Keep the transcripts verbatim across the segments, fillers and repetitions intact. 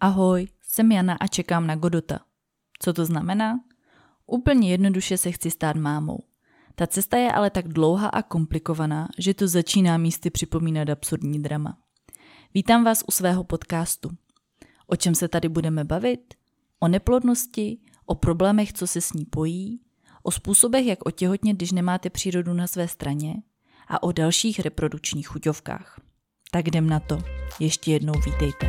Ahoj, jsem Jana a čekám na Godota. Co to znamená? Úplně jednoduše se chci stát mámou. Ta cesta je ale tak dlouhá a komplikovaná, že to začíná místy připomínat absurdní drama. Vítám vás u svého podcastu. O čem se tady budeme bavit? O neplodnosti, o problémech, co se s ní pojí, o způsobech, jak otěhotnět, když nemáte přírodu na své straně a o dalších reprodukčních chuťovkách. Tak jdem na to. Ještě jednou vítejte.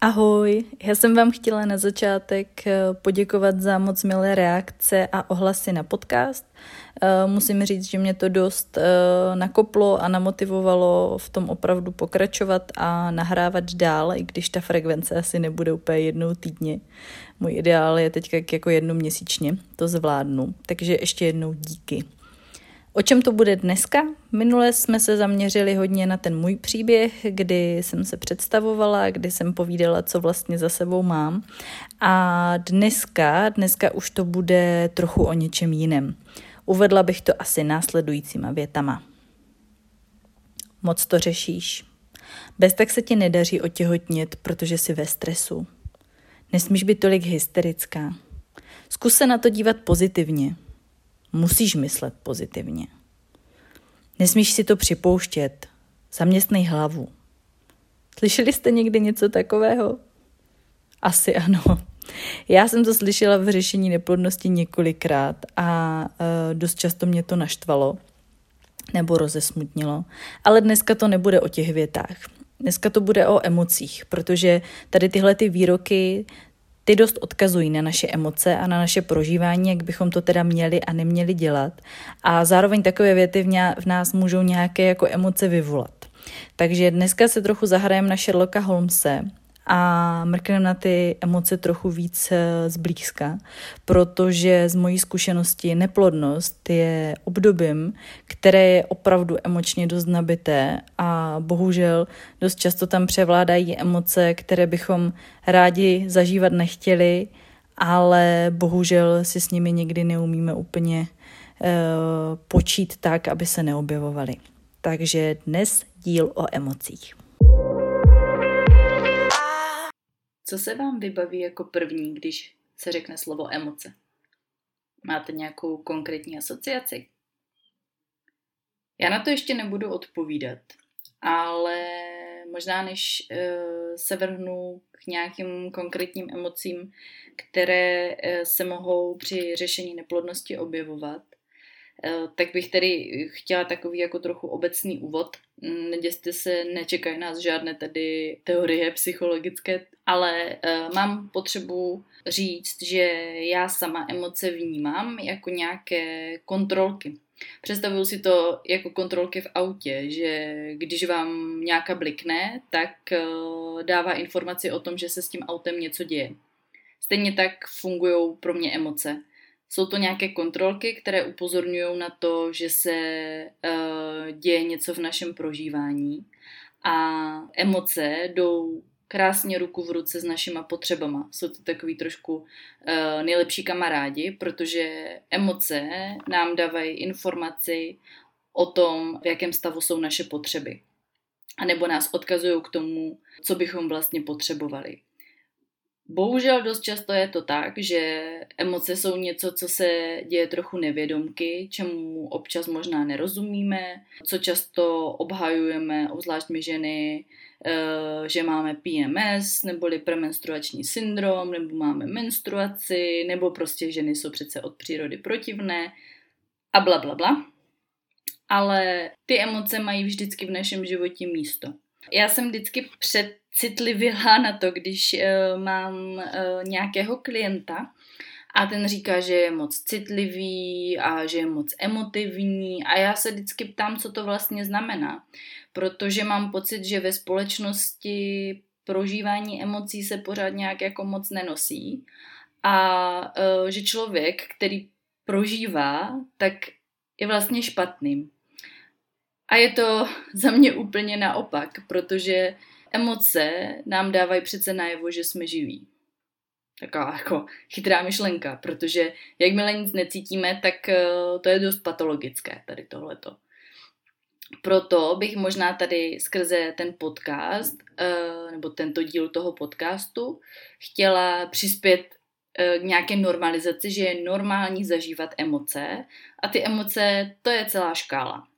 Ahoj, já jsem vám chtěla na začátek poděkovat za moc milé reakce a ohlasy na podcast. Musím říct, že mě to dost nakoplo a namotivovalo v tom opravdu pokračovat a nahrávat dál, i když ta frekvence asi nebude úplně jednou týdně. Můj ideál je teď jako jednou měsíčně, to zvládnu, takže ještě jednou díky. O čem to bude dneska? Minule jsme se zaměřili hodně na ten můj příběh, kdy jsem se představovala, kdy jsem povídala, co vlastně za sebou mám. A dneska, dneska už to bude trochu o něčem jiném. Uvedla bych to asi následujícíma větama. Moc to řešíš. Bez tak se ti nedaří otěhotnět, protože jsi ve stresu. Nesmíš být tolik hysterická. Zkus se na to dívat pozitivně. Musíš myslet pozitivně. Nesmíš si to připouštět. Zaměstnej hlavu. Slyšeli jste někdy něco takového? Asi ano. Já jsem to slyšela v řešení neplodnosti několikrát a e, dost často mě to naštvalo nebo rozesmutnilo. Ale dneska to nebude o těch větách. Dneska to bude o emocích, protože tady tyhle ty výroky ty dost odkazují na naše emoce a na naše prožívání, jak bychom to teda měli a neměli dělat. A zároveň takové věty v nás můžou nějaké jako emoce vyvolat. Takže dneska se trochu zahrajeme na Sherlocka Holmese a mrkneme na ty emoce trochu víc zblízka, protože z mojí zkušenosti neplodnost je obdobím, které je opravdu emočně dost nabité a bohužel dost často tam převládají emoce, které bychom rádi zažívat nechtěli, ale bohužel si s nimi někdy neumíme úplně eh, počít tak, aby se neobjevovaly. Takže dnes díl o emocích. Co se vám vybaví jako první, když se řekne slovo emoce? Máte nějakou konkrétní asociaci? Já na to ještě nebudu odpovídat, ale možná než se vrhnu k nějakým konkrétním emocím, které se mohou při řešení neplodnosti objevovat, tak bych tedy chtěla takový jako trochu obecný úvod. Neděste se, nečekají nás žádné tady teorie psychologické, ale uh, mám potřebu říct, že já sama emoce vnímám jako nějaké kontrolky. Představuju si to jako kontrolky v autě, že když vám nějaká blikne, tak uh, dává informaci o tom, že se s tím autem něco děje. Stejně tak fungují pro mě emoce. Jsou to nějaké kontrolky, které upozorňují na to, že se uh, děje něco v našem prožívání a emoce jdou krásně ruku v ruce s našima potřebama. Jsou to takový trošku uh, nejlepší kamarádi, protože emoce nám dávají informaci o tom, v jakém stavu jsou naše potřeby. A nebo nás odkazují k tomu, co bychom vlastně potřebovali. Bohužel dost často je to tak, že emoce jsou něco, co se děje trochu nevědomky, čemu občas možná nerozumíme, co často obhajujeme, obzvlášť my ženy, že máme P M S, neboli premenstruační syndrom, nebo máme menstruaci, nebo prostě ženy jsou přece od přírody protivné a bla, bla, bla. Ale ty emoce mají vždycky v našem životě místo. Já jsem vždycky předcitlivila na to, když uh, mám uh, nějakého klienta a ten říká, že je moc citlivý a že je moc emotivní a já se vždycky ptám, co to vlastně znamená, protože mám pocit, že ve společnosti prožívání emocí se pořád nějak jako moc nenosí a uh, že člověk, který prožívá, tak je vlastně špatným. A je to za mě úplně naopak, protože emoce nám dávají přece najevo, že jsme živí. taková jako chytrá myšlenka, protože jakmile nic necítíme, tak to je dost patologické tady tohleto. Proto bych možná tady skrze ten podcast, nebo tento díl toho podcastu, chtěla přispět k nějaké normalizaci, že je normální zažívat emoce a ty emoce, to je celá škála.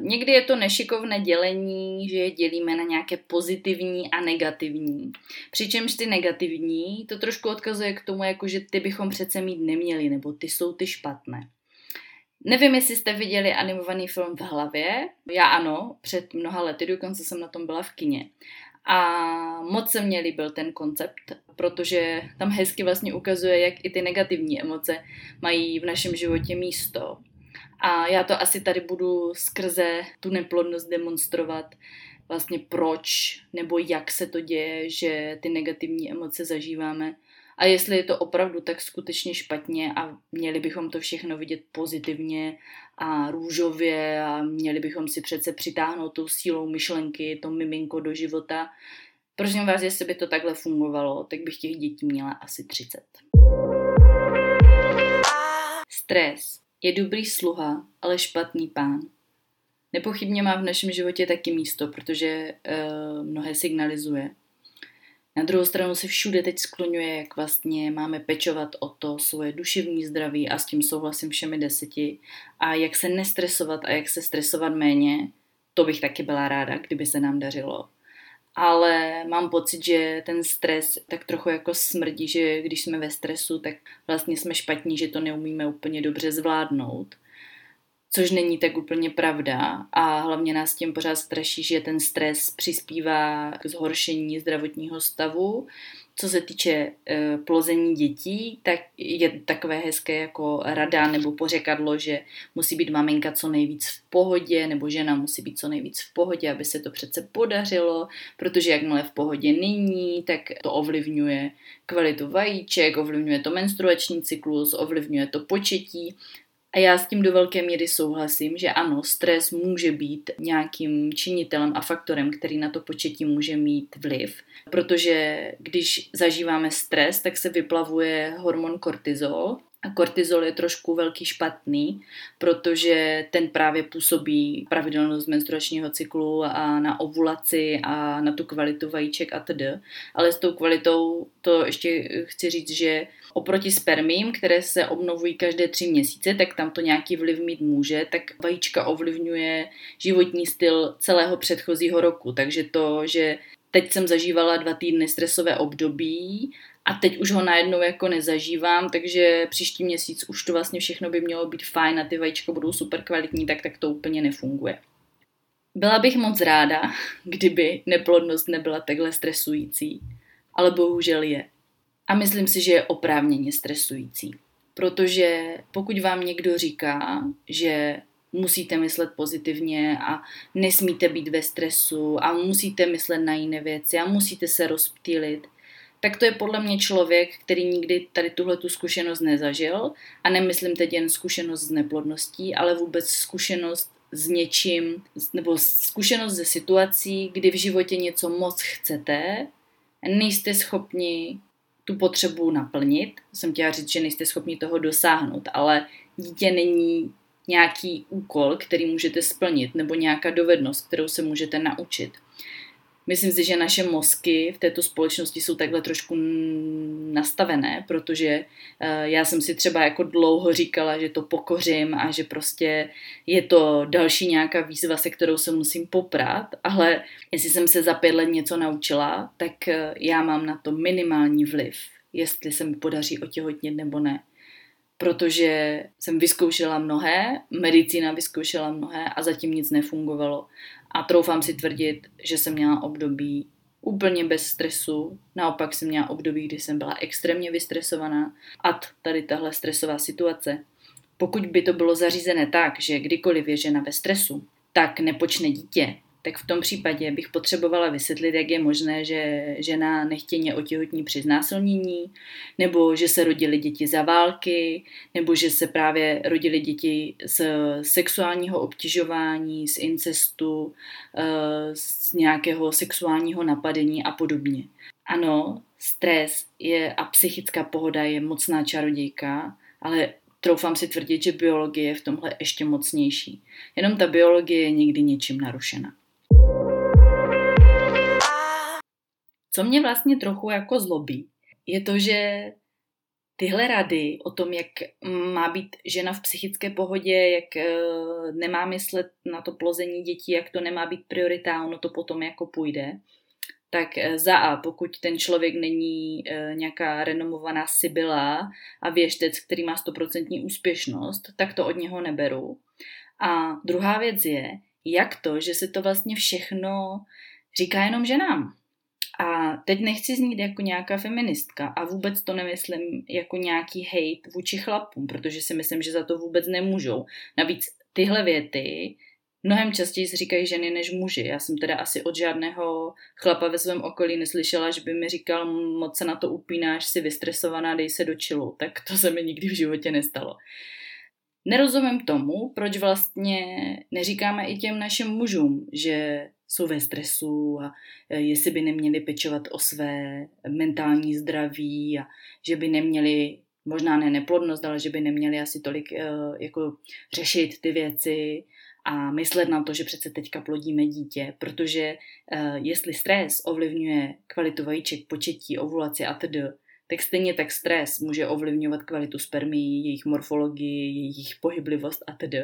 Někdy je to nešikovné dělení, že je dělíme na nějaké pozitivní a negativní. Přičemž ty negativní, to trošku odkazuje k tomu, jako že ty bychom přece mít neměli, nebo ty jsou ty špatné. Nevím, jestli jste viděli animovaný film V hlavě. Já ano, před mnoha lety, dokonce jsem na tom byla v kině. A moc se mně líbil ten koncept, protože tam hezky vlastně ukazuje, jak i ty negativní emoce mají v našem životě místo. A já to asi tady budu skrze tu neplodnost demonstrovat, vlastně proč nebo jak se to děje, že ty negativní emoce zažíváme. A jestli je to opravdu tak skutečně špatně a měli bychom to všechno vidět pozitivně a růžově a měli bychom si přece přitáhnout tou sílou myšlenky, to miminko do života. Prosím vás, jestli by to takhle fungovalo, tak bych těch dětí měla asi třicet. Stres. Je dobrý sluha, ale špatný pán. Nepochybně má v našem životě taky místo, protože uh, mnohé signalizuje. Na druhou stranu se všude teď skloňuje, jak vlastně máme pečovat o to svoje duševní zdraví a s tím souhlasím všemi deseti. A jak se nestresovat a jak se stresovat méně, to bych taky byla ráda, kdyby se nám dařilo. Ale mám pocit, že ten stres tak trochu jako smrdí, že když jsme ve stresu, tak vlastně jsme špatní, že to neumíme úplně dobře zvládnout. Což není tak úplně pravda a hlavně nás tím pořád straší, že ten stres přispívá k zhoršení zdravotního stavu. Co se týče e, plození dětí, tak je takové hezké jako rada nebo pořekadlo, že musí být maminka co nejvíc v pohodě nebo žena musí být co nejvíc v pohodě, aby se to přece podařilo, protože jakmile v pohodě není, tak to ovlivňuje kvalitu vajíček, ovlivňuje to menstruační cyklus, ovlivňuje to početí. A já s tím do velké míry souhlasím, že ano, stres může být nějakým činitelem a faktorem, který na to početí může mít vliv. Protože když zažíváme stres, tak se vyplavuje hormon kortizol. A kortizol je trošku velký špatný, protože ten právě působí pravidelnost menstruačního cyklu a na ovulaci a na tu kvalitu vajíček a td. Ale s tou kvalitou to ještě chci říct, že oproti spermím, které se obnovují každé tři měsíce, tak tam to nějaký vliv mít může, tak vajíčka ovlivňuje životní styl celého předchozího roku. Takže to, že teď jsem zažívala dva týdny stresové období, a teď už ho najednou jako nezažívám, takže příští měsíc už to vlastně všechno by mělo být fajn a ty vajíčka budou super kvalitní, tak, tak to úplně nefunguje. Byla bych moc ráda, kdyby neplodnost nebyla takhle stresující, ale bohužel je. A myslím si, že je oprávněně stresující, protože pokud vám někdo říká, že musíte myslet pozitivně a nesmíte být ve stresu a musíte myslet na jiné věci a musíte se rozptýlit, tak to je podle mě člověk, který nikdy tady tuhletu zkušenost nezažil a nemyslím teď jen zkušenost s neplodností, ale vůbec zkušenost s něčím, nebo zkušenost ze situací, kdy v životě něco moc chcete, nejste schopni tu potřebu naplnit. Jsem chtěla říct, že nejste schopni toho dosáhnout, ale dítě není nějaký úkol, který můžete splnit, nebo nějaká dovednost, kterou se můžete naučit. Myslím si, že naše mozky v této společnosti jsou takhle trošku nastavené, protože já jsem si třeba jako dlouho říkala, že to pokořím a že prostě je to další nějaká výzva, se kterou se musím poprat, ale jestli jsem se za pět let něco naučila, tak já mám na to minimální vliv, jestli se mi podaří otěhotnět nebo ne. Protože jsem vyzkoušela mnohé, medicína vyzkoušela mnohé a zatím nic nefungovalo. A troufám si tvrdit, že jsem měla období úplně bez stresu, naopak jsem měla období, kdy jsem byla extrémně vystresovaná a tady tahle stresová situace. Pokud by to bylo zařízené tak, že kdykoliv je žena ve stresu, tak nepočne dítě, tak v tom případě bych potřebovala vysvětlit, jak je možné, že žena nechtěně otěhotní při znásilnění, nebo že se rodily děti za války, nebo že se právě rodily děti z sexuálního obtěžování, z incestu, z nějakého sexuálního napadení a podobně. Ano, stres je, a psychická pohoda je mocná čarodějka, ale troufám si tvrdit, že biologie je v tomhle ještě mocnější. Jenom ta biologie je někdy něčím narušena. Co mě vlastně trochu jako zlobí, je to, že tyhle rady o tom, jak má být žena v psychické pohodě, jak nemá myslet na to plození dětí, jak to nemá být priorita, ono to potom jako půjde, tak za a pokud ten člověk není nějaká renomovaná sibyla a věštec, který má stoprocentní úspěšnost, tak to od něho neberu. A druhá věc je, jak to, že se to vlastně všechno říká jenom ženám. A teď nechci znít jako nějaká feministka a vůbec to nemyslím jako nějaký hejt vůči chlapům, protože si myslím, že za to vůbec nemůžou. Navíc tyhle věty mnohem častěji se říkají ženy než muži. Já jsem teda asi od žádného chlapa ve svém okolí neslyšela, že by mi říkal, moc se na to upínáš, jsi vystresovaná, dej se do čilu. Tak to se mi nikdy v životě nestalo. Nerozumím tomu, proč vlastně neříkáme i těm našim mužům, že jsou ve stresu a jestli by neměli pečovat o své mentální zdraví a že by neměli, možná ne neplodnost, ale že by neměli asi tolik jako řešit ty věci a myslet na to, že přece teďka plodíme dítě, protože jestli stres ovlivňuje kvalitu vajíček, početí, ovulaci a td., tak stejně tak stres může ovlivňovat kvalitu spermií, jejich morfologii, jejich pohyblivost a td.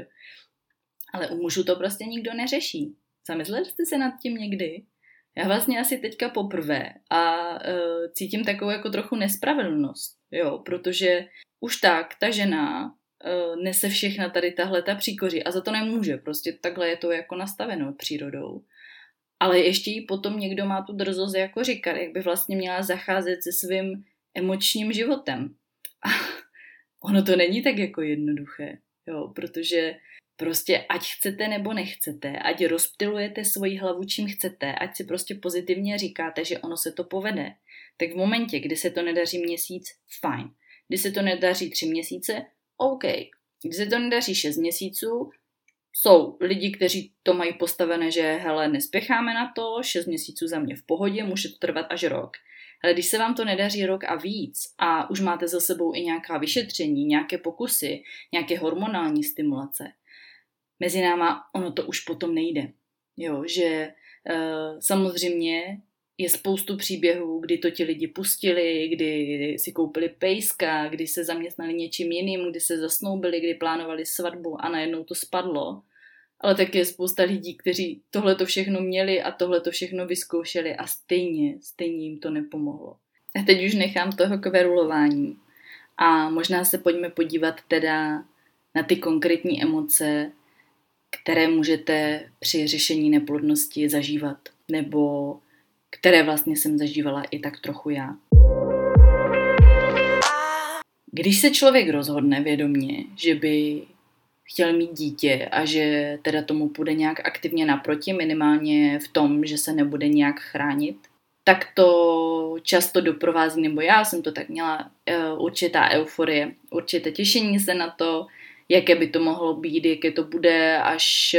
Ale u mužů to prostě nikdo neřeší. Zamysleli jste se nad tím někdy? Já vlastně asi teďka poprvé a e, cítím takovou jako trochu nespravedlnost, jo, protože už tak ta žena e, nese všechna tady tahleta příkoří a za to nemůže, prostě takhle je to jako nastaveno přírodou. Ale ještě jí potom někdo má tu drzost jako říkat, jak by vlastně měla zacházet se svým emočním životem. A ono to není tak jako jednoduché, jo, protože prostě ať chcete nebo nechcete, ať rozptilujete svoji hlavu, čím chcete, ať si prostě pozitivně říkáte, že ono se to povede, tak v momentě, kdy se to nedaří měsíc, fajn. Kdy se to nedaří tři měsíce, OK. Kdy se to nedaří šest měsíců, jsou lidi, kteří to mají postavené, že hele, nespěcháme na to, šest měsíců za mě v pohodě, může to trvat až rok. Ale když se vám to nedaří rok a víc a už máte za sebou i nějaká vyšetření, nějaké pokusy, nějaké hormonální stimulace, mezi náma ono to už potom nejde. Jo, že e, samozřejmě je spoustu příběhů, kdy to ti lidi pustili, kdy si koupili pejska, kdy se zaměstnali něčím jiným, kdy se zasnoubili, kdy plánovali svatbu a najednou to spadlo. Ale taky je spousta lidí, kteří tohle to všechno měli a tohle to všechno vyzkoušeli a stejně, stejně jim to nepomohlo. A teď už nechám toho kverulování a možná se pojďme podívat teda na ty konkrétní emoce, které můžete při řešení neplodnosti zažívat, nebo které vlastně jsem zažívala i tak trochu já. Když se člověk rozhodne vědomě, že by chtěl mít dítě a že teda tomu půjde nějak aktivně naproti, minimálně v tom, že se nebude nějak chránit, tak to často doprovází, nebo já jsem to tak měla, určitá euforie, určité těšení se na to, jaké by to mohlo být, jaké to bude, až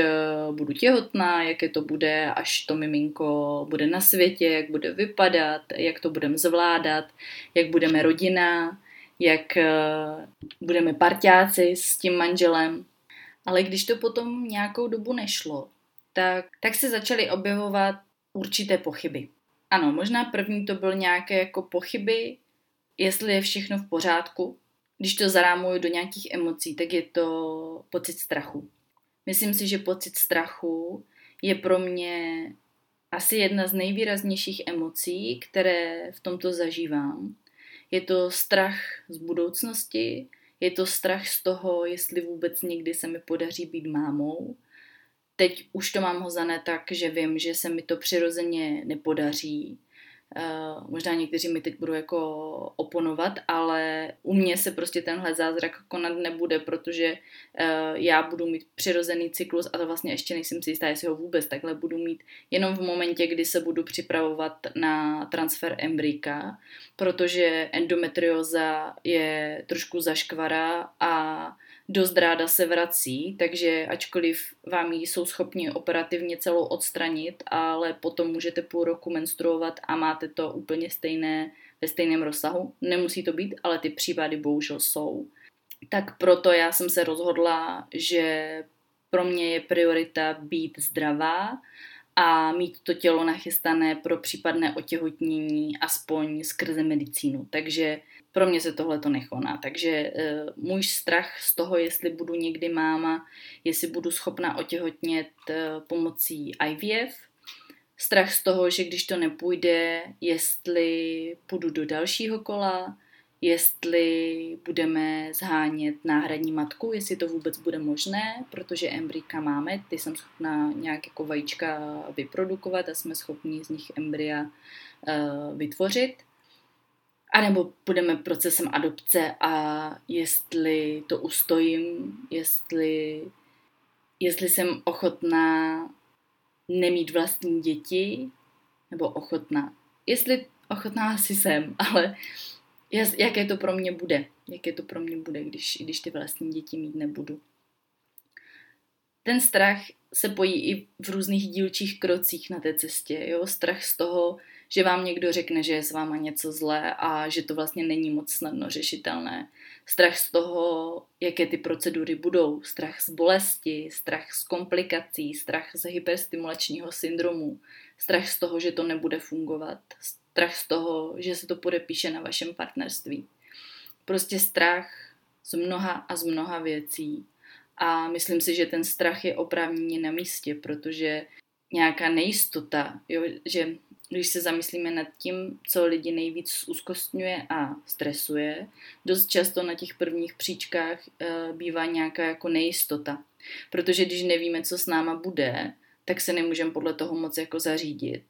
budu těhotná, jaké to bude, až to miminko bude na světě, jak bude vypadat, jak to budeme zvládat, jak budeme rodina, jak budeme parťáci s tím manželem. Ale když to potom nějakou dobu nešlo, tak, tak se začaly objevovat určité pochyby. Ano, možná první to byly nějaké jako pochyby, jestli je všechno v pořádku. Když to zarámuju do nějakých emocí, tak je to pocit strachu. Myslím si, že pocit strachu je pro mě asi jedna z nejvýraznějších emocí, které v tomto zažívám. Je to strach z budoucnosti, je to strach z toho, jestli vůbec někdy se mi podaří být mámou. Teď už to mám hozané tak, že vím, že se mi to přirozeně nepodaří. Uh, možná někteří mi teď budou jako oponovat, ale u mě se prostě tenhle zázrak konat nebude, protože uh, já budu mít přirozený cyklus a to vlastně ještě nejsem si jistá, jestli ho vůbec takhle budu mít jenom v momentě, kdy se budu připravovat na transfer embryka, protože endometrióza je trošku zaškvará a dost ráda se vrací, takže ačkoliv vám ji jsou schopni operativně celou odstranit, ale potom můžete půl roku menstruovat a máte to úplně stejné ve stejném rozsahu. Nemusí to být, ale ty případy bohužel jsou. Tak proto já jsem se rozhodla, že pro mě je priorita být zdravá a mít to tělo nachystané pro případné otěhotnění aspoň skrze medicínu. Takže pro mě se tohle to nechoná. Takže e, můj strach z toho, jestli budu někdy máma, jestli budu schopna otěhotnět e, pomocí I V F, strach z toho, že když to nepůjde, jestli půjdu do dalšího kola, jestli budeme zhánět náhradní matku, jestli to vůbec bude možné, protože embryka máme, ty jsem schopná nějak jako vajíčka vyprodukovat a jsme schopni z nich embrya uh, vytvořit. A nebo budeme procesem adopce a jestli to ustojím, jestli, jestli jsem ochotná nemít vlastní děti, nebo ochotná. Jestli ochotná asi jsem, ale jaké to pro mě bude, jaké to pro mě bude, když, když ty vlastní děti mít nebudu. Ten strach se pojí i v různých dílčích krocích na té cestě. Jo? Strach z toho, že vám někdo řekne, že je s váma něco zlé a že to vlastně není moc snadno řešitelné. Strach z toho, jaké ty procedury budou. Strach z bolesti, strach z komplikací, strach z hyperstimulačního syndromu, strach z toho, že to nebude fungovat, strach z toho, že se to podepíše na vašem partnerství. Prostě strach z mnoha a z mnoha věcí. A myslím si, že ten strach je oprávněně na místě, protože nějaká nejistota, jo, že když se zamyslíme nad tím, co lidi nejvíc úzkostňuje a stresuje, dost často na těch prvních příčkách e, bývá nějaká jako nejistota. Protože když nevíme, co s náma bude, tak se nemůžeme podle toho moc jako zařídit.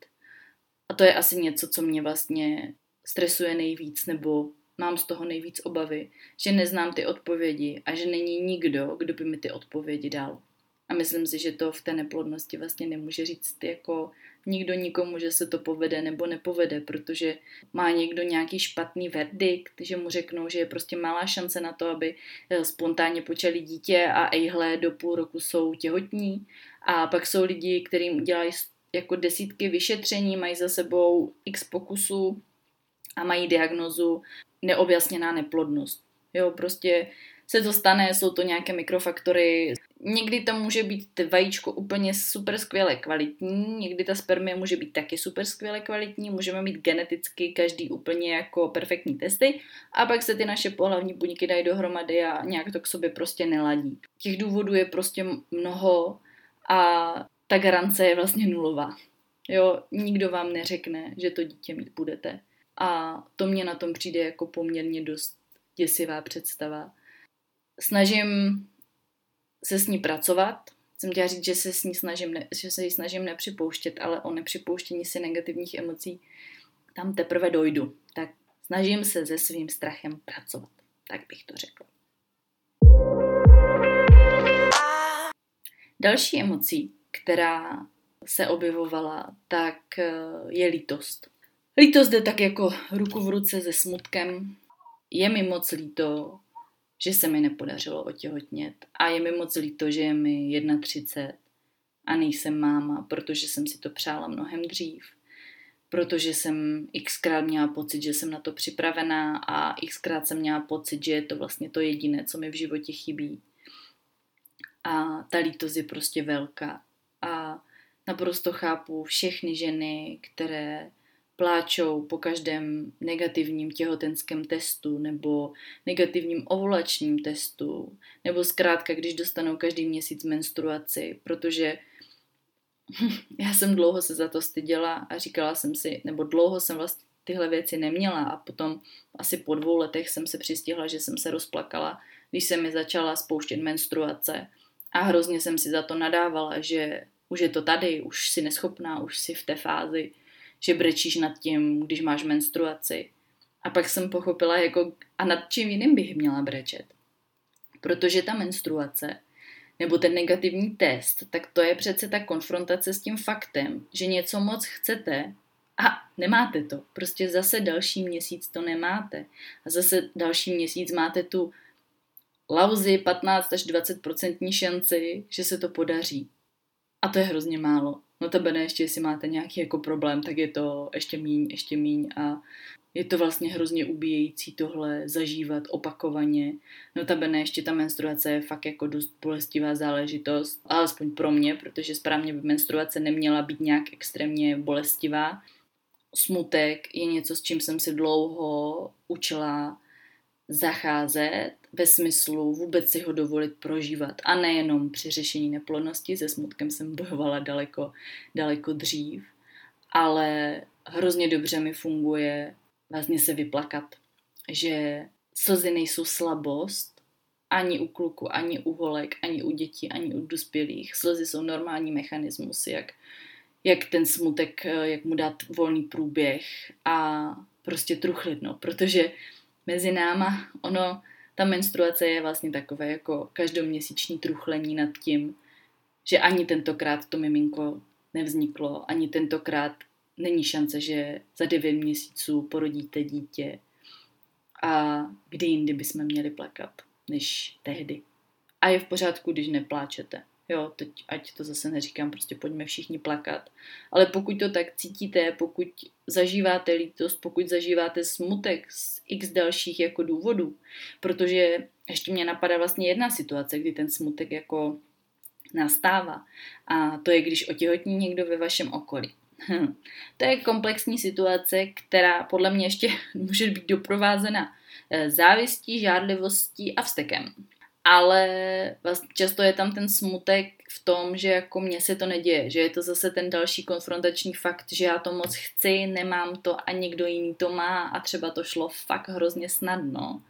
A to je asi něco, co mě vlastně stresuje nejvíc, nebo mám z toho nejvíc obavy, že neznám ty odpovědi a že není nikdo, kdo by mi ty odpovědi dal. A myslím si, že to v té neplodnosti vlastně nemůže říct jako nikdo nikomu, že se to povede nebo nepovede, protože má někdo nějaký špatný verdikt, že mu řeknou, že je prostě malá šance na to, aby spontánně počali dítě a ejhle, do půl roku jsou těhotní. A pak jsou lidi, kterým udělají jako desítky vyšetření, mají za sebou x pokusů a mají diagnózu neobjasněná neplodnost. Jo, prostě se to stane, jsou to nějaké mikrofaktory. Někdy to může být vajíčko úplně super skvěle kvalitní, někdy ta spermie může být taky super skvěle kvalitní, můžeme mít geneticky každý úplně jako perfektní testy a pak se ty naše pohlavní buňky dají dohromady a nějak to k sobě prostě neladí. Těch důvodů je prostě mnoho a ta garance je vlastně nulová. Jo, nikdo vám neřekne, že to dítě mít budete. A to mě na tom přijde jako poměrně dost děsivá představa. Snažím se s ní pracovat. Jsem chtěla říct, že se, s ní snažím ne, že se ji snažím nepřipouštět, ale o nepřipouštění si negativních emocí tam teprve dojdu. Tak snažím se se svým strachem pracovat. Tak bych to řekla. Další emocí, která se objevovala, tak je lítost. Lítost jde tak jako ruku v ruce se smutkem. Je mi moc líto, že se mi nepodařilo otěhotnět a je mi moc líto, že je mi třicet jedna a nejsem máma, protože jsem si to přála mnohem dřív, protože jsem xkrát měla pocit, že jsem na to připravená a xkrát jsem měla pocit, že je to vlastně to jediné, co mi v životě chybí. A ta lítost je prostě velká a naprosto chápu všechny ženy, které pláčou po každém negativním těhotenském testu nebo negativním ovulačním testu, nebo zkrátka, když dostanou každý měsíc menstruaci, protože já jsem dlouho se za to styděla a říkala jsem si, nebo dlouho jsem vlastně tyhle věci neměla a potom asi po dvou letech jsem se přistihla, že jsem se rozplakala, když se mi začala spouštět menstruace a hrozně jsem si za to nadávala, že už je to tady, už jsi neschopná, už jsi v té fázi, že brečíš nad tím, když máš menstruaci. A pak jsem pochopila, jako a nad čím jiným bych měla brečet. Protože ta menstruace, nebo ten negativní test, tak to je přece ta konfrontace s tím faktem, že něco moc chcete a nemáte to. Prostě zase další měsíc to nemáte. A zase další měsíc máte tu lauzi patnáct až dvacet procent šanci, že se to podaří. A to je hrozně málo. No tebe ne, ještě, jestli máte nějaký jako problém, tak je to ještě míň, ještě míň a Je to vlastně hrozně ubíjející tohle zažívat opakovaně. Notabene ještě ta menstruace je fakt jako dost bolestivá záležitost, alespoň pro mě, protože správně by menstruace neměla být nějak extrémně bolestivá. Smutek je něco, s čím jsem se dlouho učila zacházet ve smyslu vůbec si ho dovolit prožívat. A nejenom při řešení neplodnosti, se smutkem jsem bojovala daleko, daleko dřív, ale hrozně dobře mi funguje vlastně se vyplakat, že slzy nejsou slabost ani u kluku, ani u holek, ani u dětí, ani u dospělých. Slzy jsou normální mechanismus, jak, jak ten smutek, jak mu dát volný průběh a prostě truchlit, no, protože mezi náma, ono, ta menstruace je vlastně takové jako každoměsíční truchlení nad tím, že ani tentokrát to miminko nevzniklo, ani tentokrát není šance, že za devět měsíců porodíte dítě. A kdy jindy bychom měli plakat, než tehdy. A je v pořádku, když nepláčete. Jo, teď ať to zase neříkám, prostě pojďme všichni plakat. Ale pokud to tak cítíte, pokud zažíváte lítost, pokud zažíváte smutek z x dalších jako důvodů, protože ještě mě napadá vlastně jedna situace, kdy ten smutek jako nastává. A to je, když otěhotní někdo ve vašem okolí. Hm. To je komplexní situace, která podle mě ještě může být doprovázena závistí, žárlivostí a vztekem. Ale vlastně často je tam ten smutek v tom, že jako mně se to neděje, že je to zase ten další konfrontační fakt, že já to moc chci, nemám to a někdo jiný to má a třeba to šlo fakt hrozně snadno.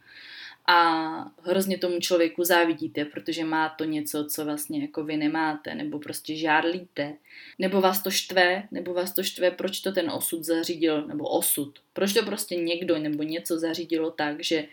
A hrozně tomu člověku závidíte, protože má to něco, co vlastně jako vy nemáte, nebo prostě žárlíte, nebo vás to štve, nebo vás to štve, proč to ten osud zařídil, nebo osud, proč to prostě někdo nebo něco zařídilo tak, že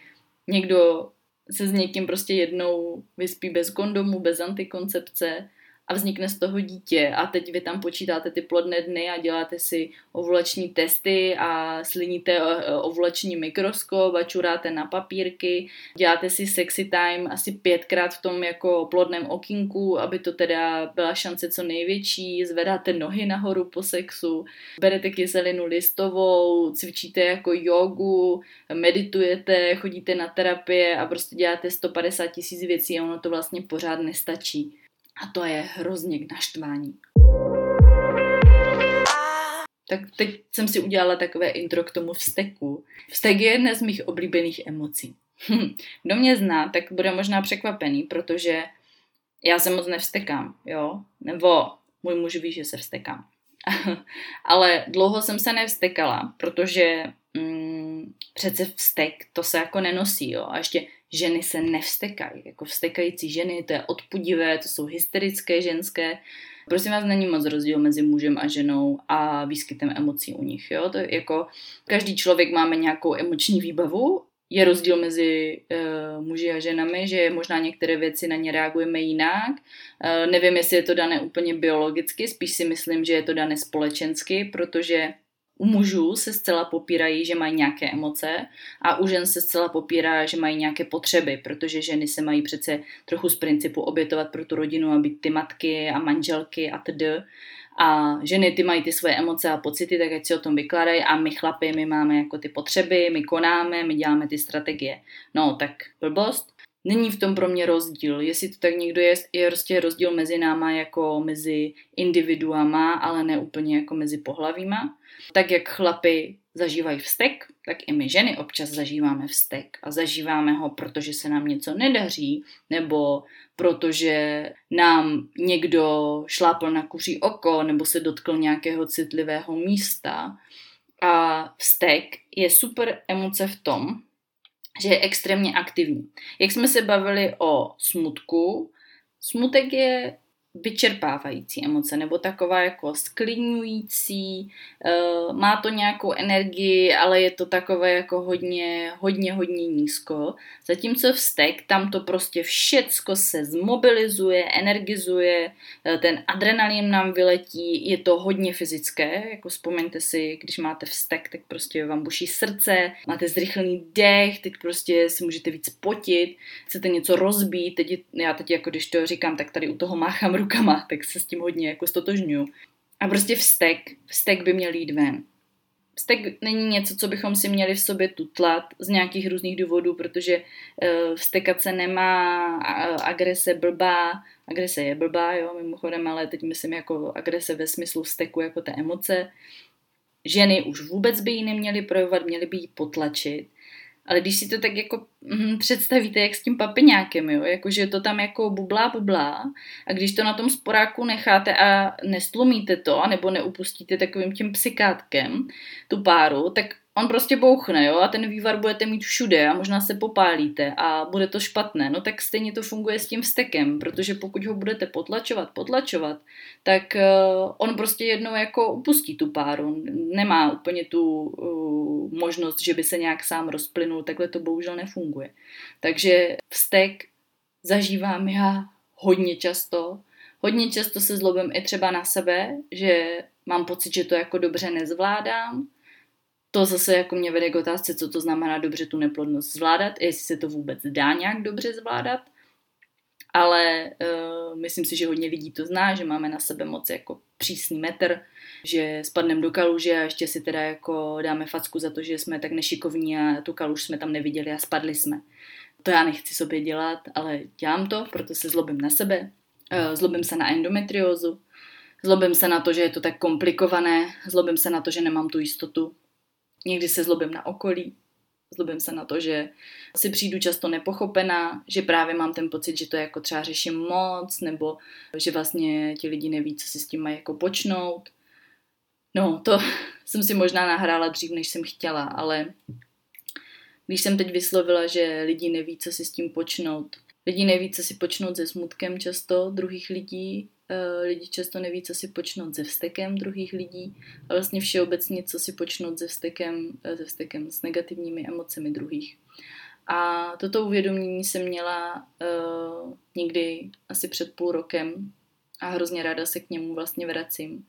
někdo se s někým prostě jednou vyspí bez kondomu, bez antikoncepce a vznikne z toho dítě a teď vy tam počítáte ty plodné dny a děláte si ovulační testy a sliníte ovulační mikroskop a čuráte na papírky, děláte si sexy time asi pětkrát v tom jako plodném okinku, aby to teda byla šance co největší, zvedáte nohy nahoru po sexu, berete kyselinu listovou, cvičíte jako jogu, meditujete, chodíte na terapie a prostě děláte sto padesát tisíc věcí a ono to vlastně pořád nestačí. A to je hrozně k naštvání. Tak teď jsem si udělala takové intro k tomu vzteku. Vztek je jedna z mých oblíbených emocí. Hm. Kdo mě zná, tak bude možná překvapený, protože já se moc nevztekám, jo? Nebo můj muž ví, že se vztekám. Ale dlouho jsem se nevztekala, protože mm, přece vztek to se jako nenosí, jo? A ještě ženy se nevstekají, jako vstekající ženy, to je odpudivé, to jsou hysterické ženské. Prosím vás, není moc rozdíl mezi mužem a ženou a výskytem emocí u nich. Jo? To je jako, každý člověk máme nějakou emoční výbavu, je rozdíl mezi e, muži a ženami, že možná některé věci na ně reagujeme jinak. E, nevím, jestli je to dané úplně biologicky, spíš si myslím, že je to dané společensky, protože u mužů se zcela popírají, že mají nějaké emoce a u žen se zcela popírá, že mají nějaké potřeby, protože ženy se mají přece trochu z principu obětovat pro tu rodinu a být ty matky a manželky a td. A ženy ty mají ty svoje emoce a pocity, tak ať si o tom vykládají a my chlapi, my máme jako ty potřeby, my konáme, my děláme ty strategie. No tak blbost. Není v tom pro mě rozdíl, jestli to tak někdo je, je prostě rozdíl mezi náma jako mezi individuama, ale ne úplně jako mezi pohlavíma. Tak jak chlapi zažívají vztek, tak i my ženy občas zažíváme vztek a zažíváme ho, protože se nám něco nedaří, nebo protože nám někdo šlápl na kuří oko, nebo se dotkl nějakého citlivého místa. A vztek je super emoce v tom, že je extrémně aktivní. Jak jsme se bavili o smutku, smutek je vyčerpávající emoce, nebo taková jako sklidňující, má to nějakou energii, ale je to takové jako hodně, hodně, hodně nízko. Zatímco vztek, tam to prostě všecko se zmobilizuje, energizuje, ten adrenalin nám vyletí, je to hodně fyzické, jako vzpomeňte si, když máte vztek, tak prostě vám buší srdce, máte zrychlený dech, teď prostě si můžete víc potit, chcete něco rozbít, teď je, já teď jako když to říkám, tak tady u toho máchám rukama, tak se s tím hodně jako stotožňuju. A prostě vztek, vztek by měl jít ven. vztek není něco, co bychom si měli v sobě tutlat z nějakých různých důvodů, protože vztekat se nemá, agrese blbá, agrese je blbá, jo, mimochodem, ale teď myslím jako agrese ve smyslu vzteku, jako té emoce. Ženy už vůbec by ji neměly projevovat, měly by ji potlačit. Ale když si to tak jako mm, představíte, jak s tím papiňákem, jo, jakože to tam jako bublá, bublá, a když to na tom sporáku necháte a nestlumíte to, nebo neupustíte takovým tím psykátkem tu páru, tak on prostě bouchne, jo, a ten vývar budete mít všude a možná se popálíte a bude to špatné. No tak stejně to funguje s tím vztekem, protože pokud ho budete potlačovat, potlačovat, tak uh, on prostě jednou jako upustí tu páru. Nemá úplně tu uh, možnost, že by se nějak sám rozplynul, takhle to bohužel nefunguje. Takže vztek zažívám já hodně často. Hodně často se zlobím i třeba na sebe, že mám pocit, že to jako dobře nezvládám. To zase jako mě vede k otázce, co to znamená dobře tu neplodnost zvládat, jestli se to vůbec dá nějak dobře zvládat, ale uh, myslím si, že hodně lidí to zná, že máme na sebe moc jako přísný metr, že spadneme do kaluže a ještě si teda jako dáme facku za to, že jsme tak nešikovní a tu kaluž jsme tam neviděli a spadli jsme. To já nechci sobě dělat, ale dělám to, proto se zlobím na sebe, uh, zlobím se na endometriózu, zlobím se na to, že je to tak komplikované, zlobím se na to, že nemám tu jistotu. Někdy se zlobím na okolí, zlobím se na to, že si přijdu často nepochopená, že právě mám ten pocit, že to jako třeba řeším moc, nebo že vlastně ti lidi neví, co si s tím mají jako počnout. No, to jsem si možná nahrála dřív, než jsem chtěla, ale když jsem teď vyslovila, že lidi neví, co si s tím počnout. Lidi neví, co si počnout se smutkem často druhých lidí, lidi často neví, co si počnout se vztekem druhých lidí a vlastně všeobecně, co si počnout se vztekem, se vztekem s negativními emocemi druhých. A toto uvědomění jsem měla uh, někdy asi před půl rokem a hrozně ráda se k němu vlastně vracím,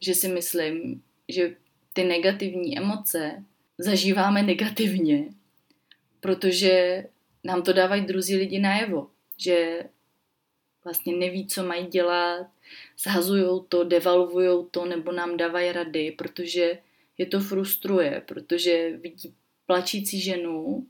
že si myslím, že ty negativní emoce zažíváme negativně, protože nám to dávají druzí lidi najevo, že vlastně neví, co mají dělat, zhazujou to, devalvujou to nebo nám dávají rady, protože je to frustruje, protože vidí plačící ženu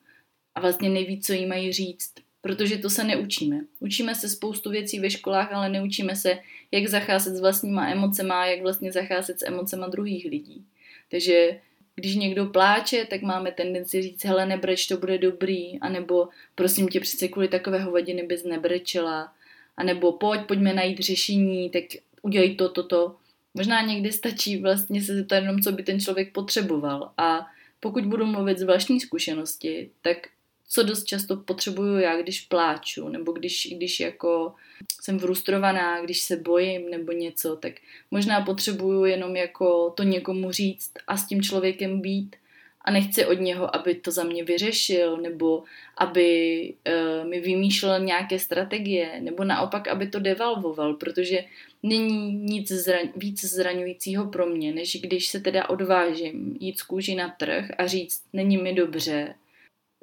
a vlastně neví, co jí mají říct, protože to se neučíme. Učíme se spoustu věcí ve školách, ale neučíme se, jak zacházet s vlastníma emocema a jak vlastně zacházet s emocema druhých lidí. Takže když někdo pláče, tak máme tendenci říct, hele, nebreč, to bude dobrý, anebo prosím tě, přece kvůli takové hovadiny bys nebrečela, a nebo pojď, pojďme najít řešení, tak udělej to, toto. To. Možná někdy stačí vlastně se zeptat jenom, co by ten člověk potřeboval. A pokud budu mluvit z vlastní zkušenosti, tak co dost často potřebuju já, když pláču, nebo když, když jako jsem frustrovaná, když se bojím nebo něco, tak možná potřebuju jenom jako to někomu říct a s tím člověkem být. A nechci od něho, aby to za mě vyřešil, nebo aby e, mi vymýšlel nějaké strategie, nebo naopak, aby to devalvoval, protože není nic zraň, víc zraňujícího pro mě, než když se teda odvážím jít z kůži na trh a říct, není mi dobře,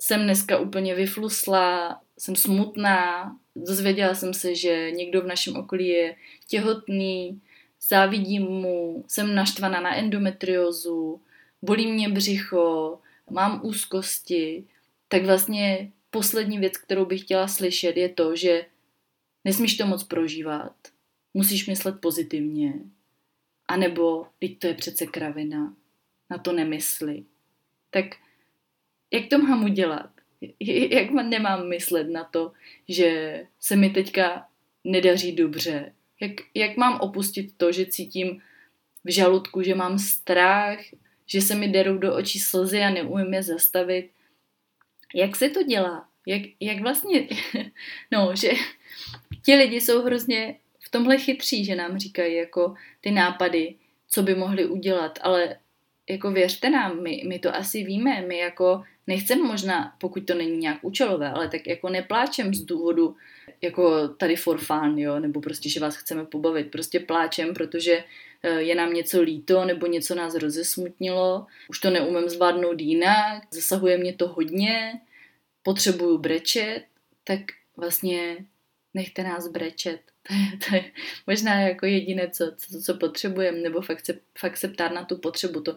jsem dneska úplně vyflusla, jsem smutná, dozvěděla jsem se, že někdo v našem okolí je těhotný, závidím mu, jsem naštvaná na endometriózu, bolí mě břicho, mám úzkosti, tak vlastně poslední věc, kterou bych chtěla slyšet, je to, že nesmíš to moc prožívat, musíš myslet pozitivně, anebo, teď to je přece kravina, na to nemysli. Tak jak to mám udělat? Jak nemám myslet na to, že se mi teďka nedaří dobře? Jak, jak mám opustit to, že cítím v žaludku, že mám strach, že se mi derou do očí slzy a neumím je zastavit. Jak se to dělá? Jak, jak vlastně... No, že ti lidi jsou hrozně v tomhle chytří, že nám říkají jako ty nápady, co by mohli udělat, ale jako věřte nám, my, my to asi víme, my jako nechceme možná, pokud to není nějak účelové, ale tak jako nepláčem z důvodu jako tady for fun, jo, nebo prostě, že vás chceme pobavit, prostě pláčem, protože je nám něco líto, nebo něco nás rozesmutnilo, už to neumím zvládnout jinak, zasahuje mě to hodně, potřebuju brečet, tak vlastně nechte nás brečet. To je, to je možná jako jediné, co, co, co potřebujeme, nebo fakt se, fakt se ptát na tu potřebu. To,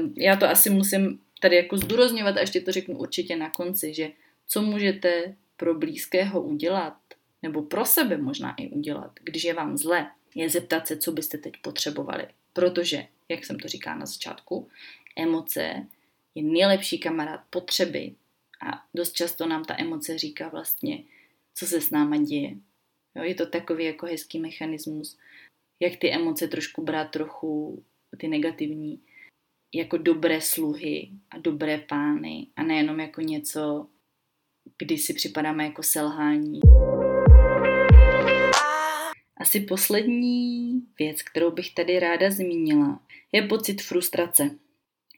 um, já to asi musím tady jako zdůrazňovat a ještě to řeknu určitě na konci, že co můžete pro blízkého udělat, nebo pro sebe možná i udělat, když je vám zle, je zeptat se, co byste teď potřebovali. Protože, jak jsem to říkala na začátku, emoce je nejlepší kamarád potřeby a dost často nám ta emoce říká vlastně, co se s náma děje. Jo, je to takový jako hezký mechanismus, jak ty emoce trošku brát, trochu ty negativní, jako dobré sluhy a dobré pány a nejenom jako něco, kdy si připadáme jako selhání. Asi poslední věc, kterou bych tady ráda zmínila, je pocit frustrace.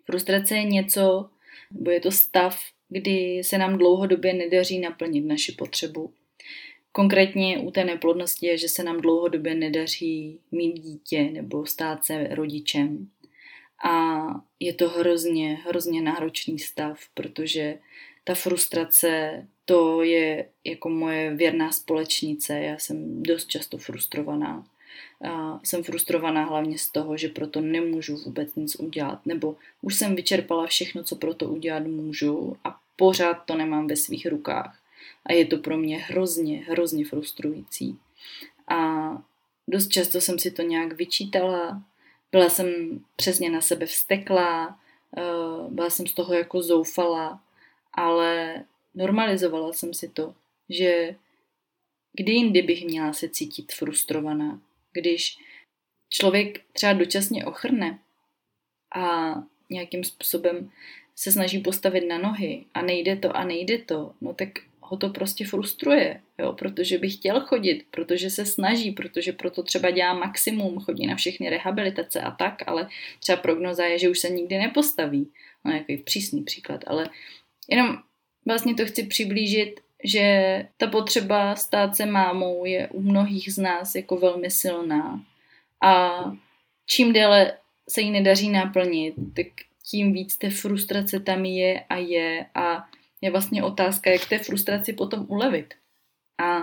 Frustrace je něco, nebo je to stav, kdy se nám dlouhodobě nedaří naplnit naši potřebu. Konkrétně u té neplodnosti je, že se nám dlouhodobě nedaří mít dítě nebo stát se rodičem. A je to hrozně, hrozně náročný stav, protože ta frustrace, to je jako moje věrná společnice. Já jsem dost často frustrovaná. A jsem frustrovaná hlavně z toho, že proto nemůžu vůbec nic udělat. Nebo už jsem vyčerpala všechno, co proto udělat můžu a pořád to nemám ve svých rukách. A je to pro mě hrozně, hrozně frustrující. A dost často jsem si to nějak vyčítala. Byla jsem přesně na sebe vzteklá. Byla jsem z toho jako zoufalá. Ale normalizovala jsem si to, že kdy jindy bych měla se cítit frustrovaná, když člověk třeba dočasně ochrne a nějakým způsobem se snaží postavit na nohy a nejde to a nejde to, no tak ho to prostě frustruje, jo? Protože by chtěl chodit, protože se snaží, protože proto třeba dělá maximum, chodí na všechny rehabilitace a tak, ale třeba prognoza je, že už se nikdy nepostaví. No nějaký přísný příklad, ale jenom vlastně to chci přiblížit, že ta potřeba stát se mámou je u mnohých z nás jako velmi silná a čím déle se jí nedaří naplnit, tak tím víc té frustrace tam je a je a je vlastně otázka, jak té frustraci potom ulevit. A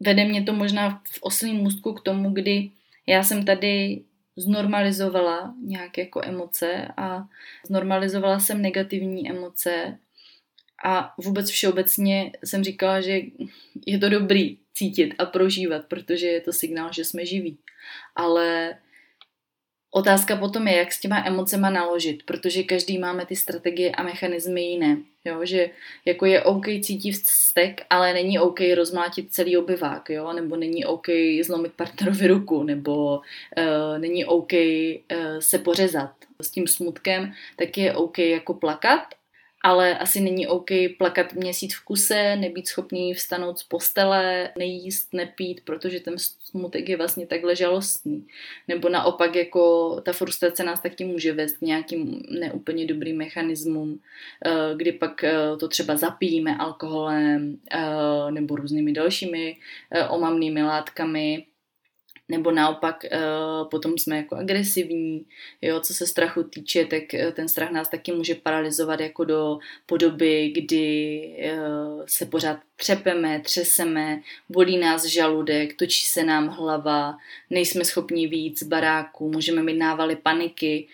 vede mě to možná v oslím můstku k tomu, kdy já jsem tady znormalizovala nějaké jako emoce a znormalizovala jsem negativní emoce a vůbec všeobecně jsem říkala, že je to dobrý cítit a prožívat, protože je to signál, že jsme živí. Ale otázka potom je, jak s těma emocema naložit, protože každý máme ty strategie a mechanismy jiné. Jo? Že jako je OK cítit vztek, ale není OK rozmlátit celý obyvák, jo? Nebo není OK zlomit partnerovi ruku, nebo uh, není OK uh, se pořezat s tím smutkem, tak je OK jako plakat, ale asi není OK plakat měsíc v kuse, nebýt schopný vstanout z postele, nejíst, nepít, protože ten smutek je vlastně takhle žalostný. Nebo naopak jako ta frustrace nás taky může vést k nějakým neúplně dobrým mechanismům, kdy pak to třeba zapijíme alkoholem nebo různými dalšími omamnými látkami. Nebo naopak potom jsme jako agresivní, jo, co se strachu týče, tak ten strach nás taky může paralyzovat jako do podoby, kdy se pořád třepeme, třeseme, bolí nás žaludek, točí se nám hlava, nejsme schopni vyjít z baráku, můžeme mít návaly paniky,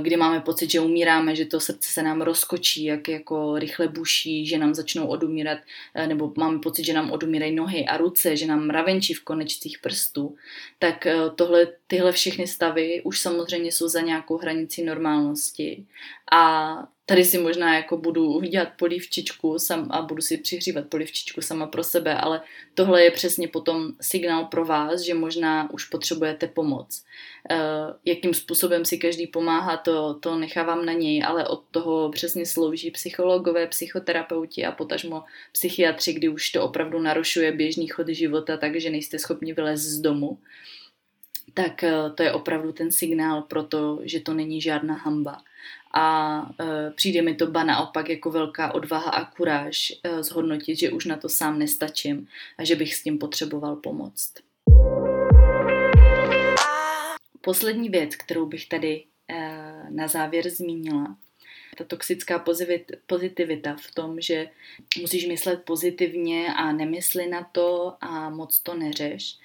kdy máme pocit, že umíráme, že to srdce se nám rozkočí, jak jako rychle buší, že nám začnou odumírat, nebo máme pocit, že nám odumírají nohy a ruce, že nám mravenčí v konečcích prstů, tak tohle, tyhle všechny stavy už samozřejmě jsou za nějakou hranicí normálnosti. A tady si možná jako budu dělat polívčičku sam a budu si přihřívat polívčičku sama pro sebe, ale tohle je přesně potom signál pro vás, že možná už potřebujete pomoc. E, jakým způsobem si každý pomáhá, to, to nechávám na něj, ale od toho přesně slouží psychologové, psychoterapeuti a potažmo psychiatři, kdy už to opravdu narušuje běžný chod života, takže nejste schopni vylézt z domu. Tak to je opravdu ten signál pro to, že to není žádná hanba. A e, přijde mi to ba naopak jako velká odvaha a kuráž e, zhodnotit, že už na to sám nestačím a že bych s tím potřeboval pomoct. Poslední věc, kterou bych tady e, na závěr zmínila, ta toxická pozitivita v tom, že musíš myslet pozitivně a nemysli na to a moc to neřeš.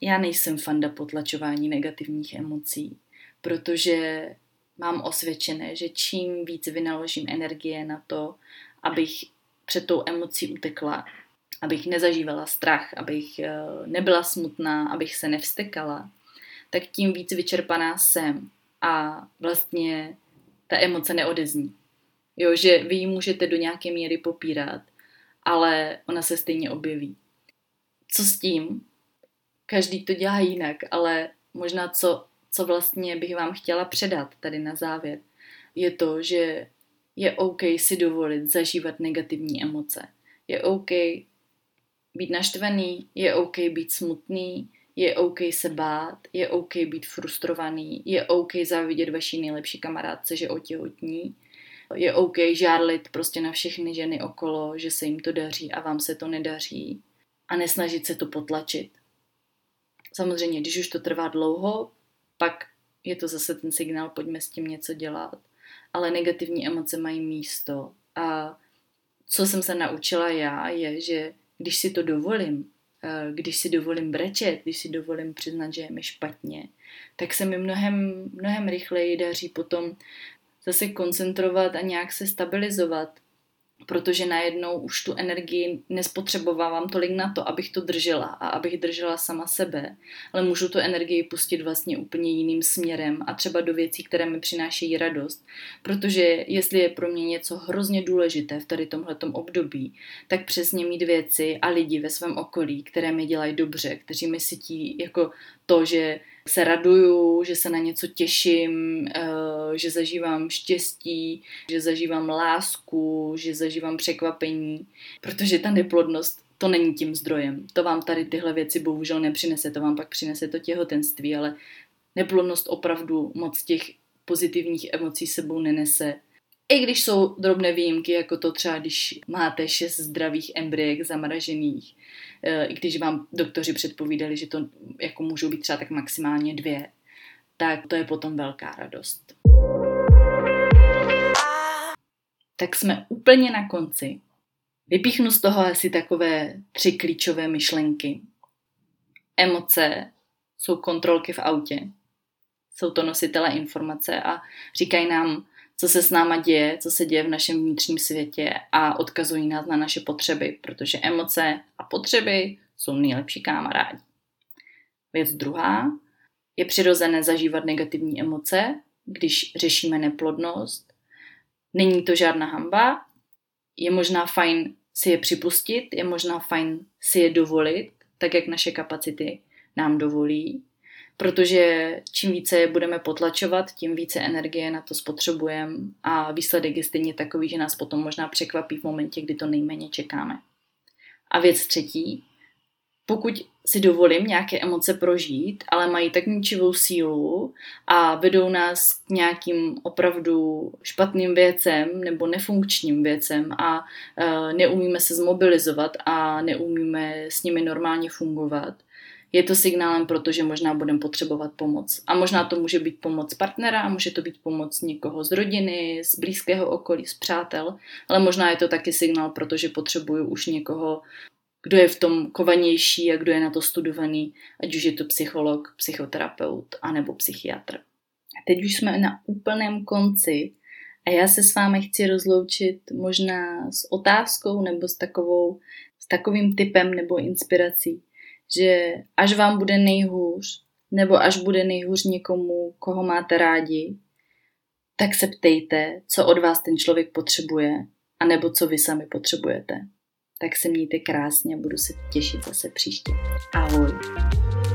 Já nejsem fanda potlačování negativních emocí, protože mám osvědčené, že čím víc vynaložím energie na to, abych před tou emocí utekla, abych nezažívala strach, abych nebyla smutná, abych se nevstekala, tak tím víc vyčerpaná jsem a vlastně ta emoce neodezní. Jo, že vy ji můžete do nějaké míry popírat, ale ona se stejně objeví. Co s tím? Každý to dělá jinak, ale možná co, co vlastně bych vám chtěla předat tady na závěr, je to, že je OK si dovolit zažívat negativní emoce. Je OK být naštvaný, je OK být smutný, je OK se bát, je OK být frustrovaný, je OK závidět vaší nejlepší kamarádce, že otěhotní, je OK žárlit prostě na všechny ženy okolo, že se jim to daří a vám se to nedaří a nesnažit se to potlačit. Samozřejmě, když už to trvá dlouho, pak je to zase ten signál, pojďme s tím něco dělat. Ale negativní emoce mají místo. A co jsem se naučila já, je, že když si to dovolím, když si dovolím brečet, když si dovolím přiznat, že je mi špatně, tak se mi mnohem, mnohem rychleji daří potom zase koncentrovat a nějak se stabilizovat, protože najednou už tu energii nespotřebovávám tolik na to, abych to držela a abych držela sama sebe, ale můžu tu energii pustit vlastně úplně jiným směrem a třeba do věcí, které mi přinášejí radost, protože jestli je pro mě něco hrozně důležité v tady tomhletom období, tak přesně mít věci a lidi ve svém okolí, které mi dělají dobře, kteří mi cítí jako to, že se raduju, že se na něco těším, že zažívám štěstí, že zažívám lásku, že zažívám překvapení, protože ta neplodnost, to není tím zdrojem. To vám tady tyhle věci bohužel nepřinese, to vám pak přinese to těhotenství, ale neplodnost opravdu moc těch pozitivních emocí sebou nenese. I když jsou drobné výjimky, jako to třeba, když máte šest zdravých embryek zamražených, i když vám doktoři předpovídali, že to jako můžou být třeba tak maximálně dvě, tak to je potom velká radost. Tak jsme úplně na konci. Vypíchnu z toho asi takové tři klíčové myšlenky. Emoce jsou kontrolky v autě. Jsou to nositele informace a říkají nám, co se s náma děje, co se děje v našem vnitřním světě a odkazují nás na naše potřeby, protože emoce a potřeby jsou nejlepší kamarádi. Věc druhá, je přirozené zažívat negativní emoce, když řešíme neplodnost. Není to žádná hanba, je možná fajn si je připustit, je možná fajn si je dovolit, tak jak naše kapacity nám dovolí. Protože čím více je budeme potlačovat, tím více energie na to spotřebujeme a výsledek je stejně takový, že nás potom možná překvapí v momentě, kdy to nejméně čekáme. A věc třetí, pokud si dovolím nějaké emoce prožít, ale mají tak ničivou sílu a vedou nás k nějakým opravdu špatným věcem nebo nefunkčním věcem a e, neumíme se zmobilizovat a neumíme s nimi normálně fungovat, je to signálem, protože možná budeme potřebovat pomoc. A možná to může být pomoc partnera, může to být pomoc někoho z rodiny, z blízkého okolí, z přátel, ale možná je to taky signál, protože potřebuju už někoho, kdo je v tom kovanější a kdo je na to studovaný, ať už je to psycholog, psychoterapeut anebo psychiatr. A teď už jsme na úplném konci a já se s vámi chci rozloučit možná s otázkou nebo s, takovou, s takovým tipem nebo inspirací, že až vám bude nejhůř, nebo až bude nejhůř někomu, koho máte rádi, tak se ptejte, co od vás ten člověk potřebuje, anebo co vy sami potřebujete. Tak se mějte krásně a budu se těšit zase příště. Ahoj!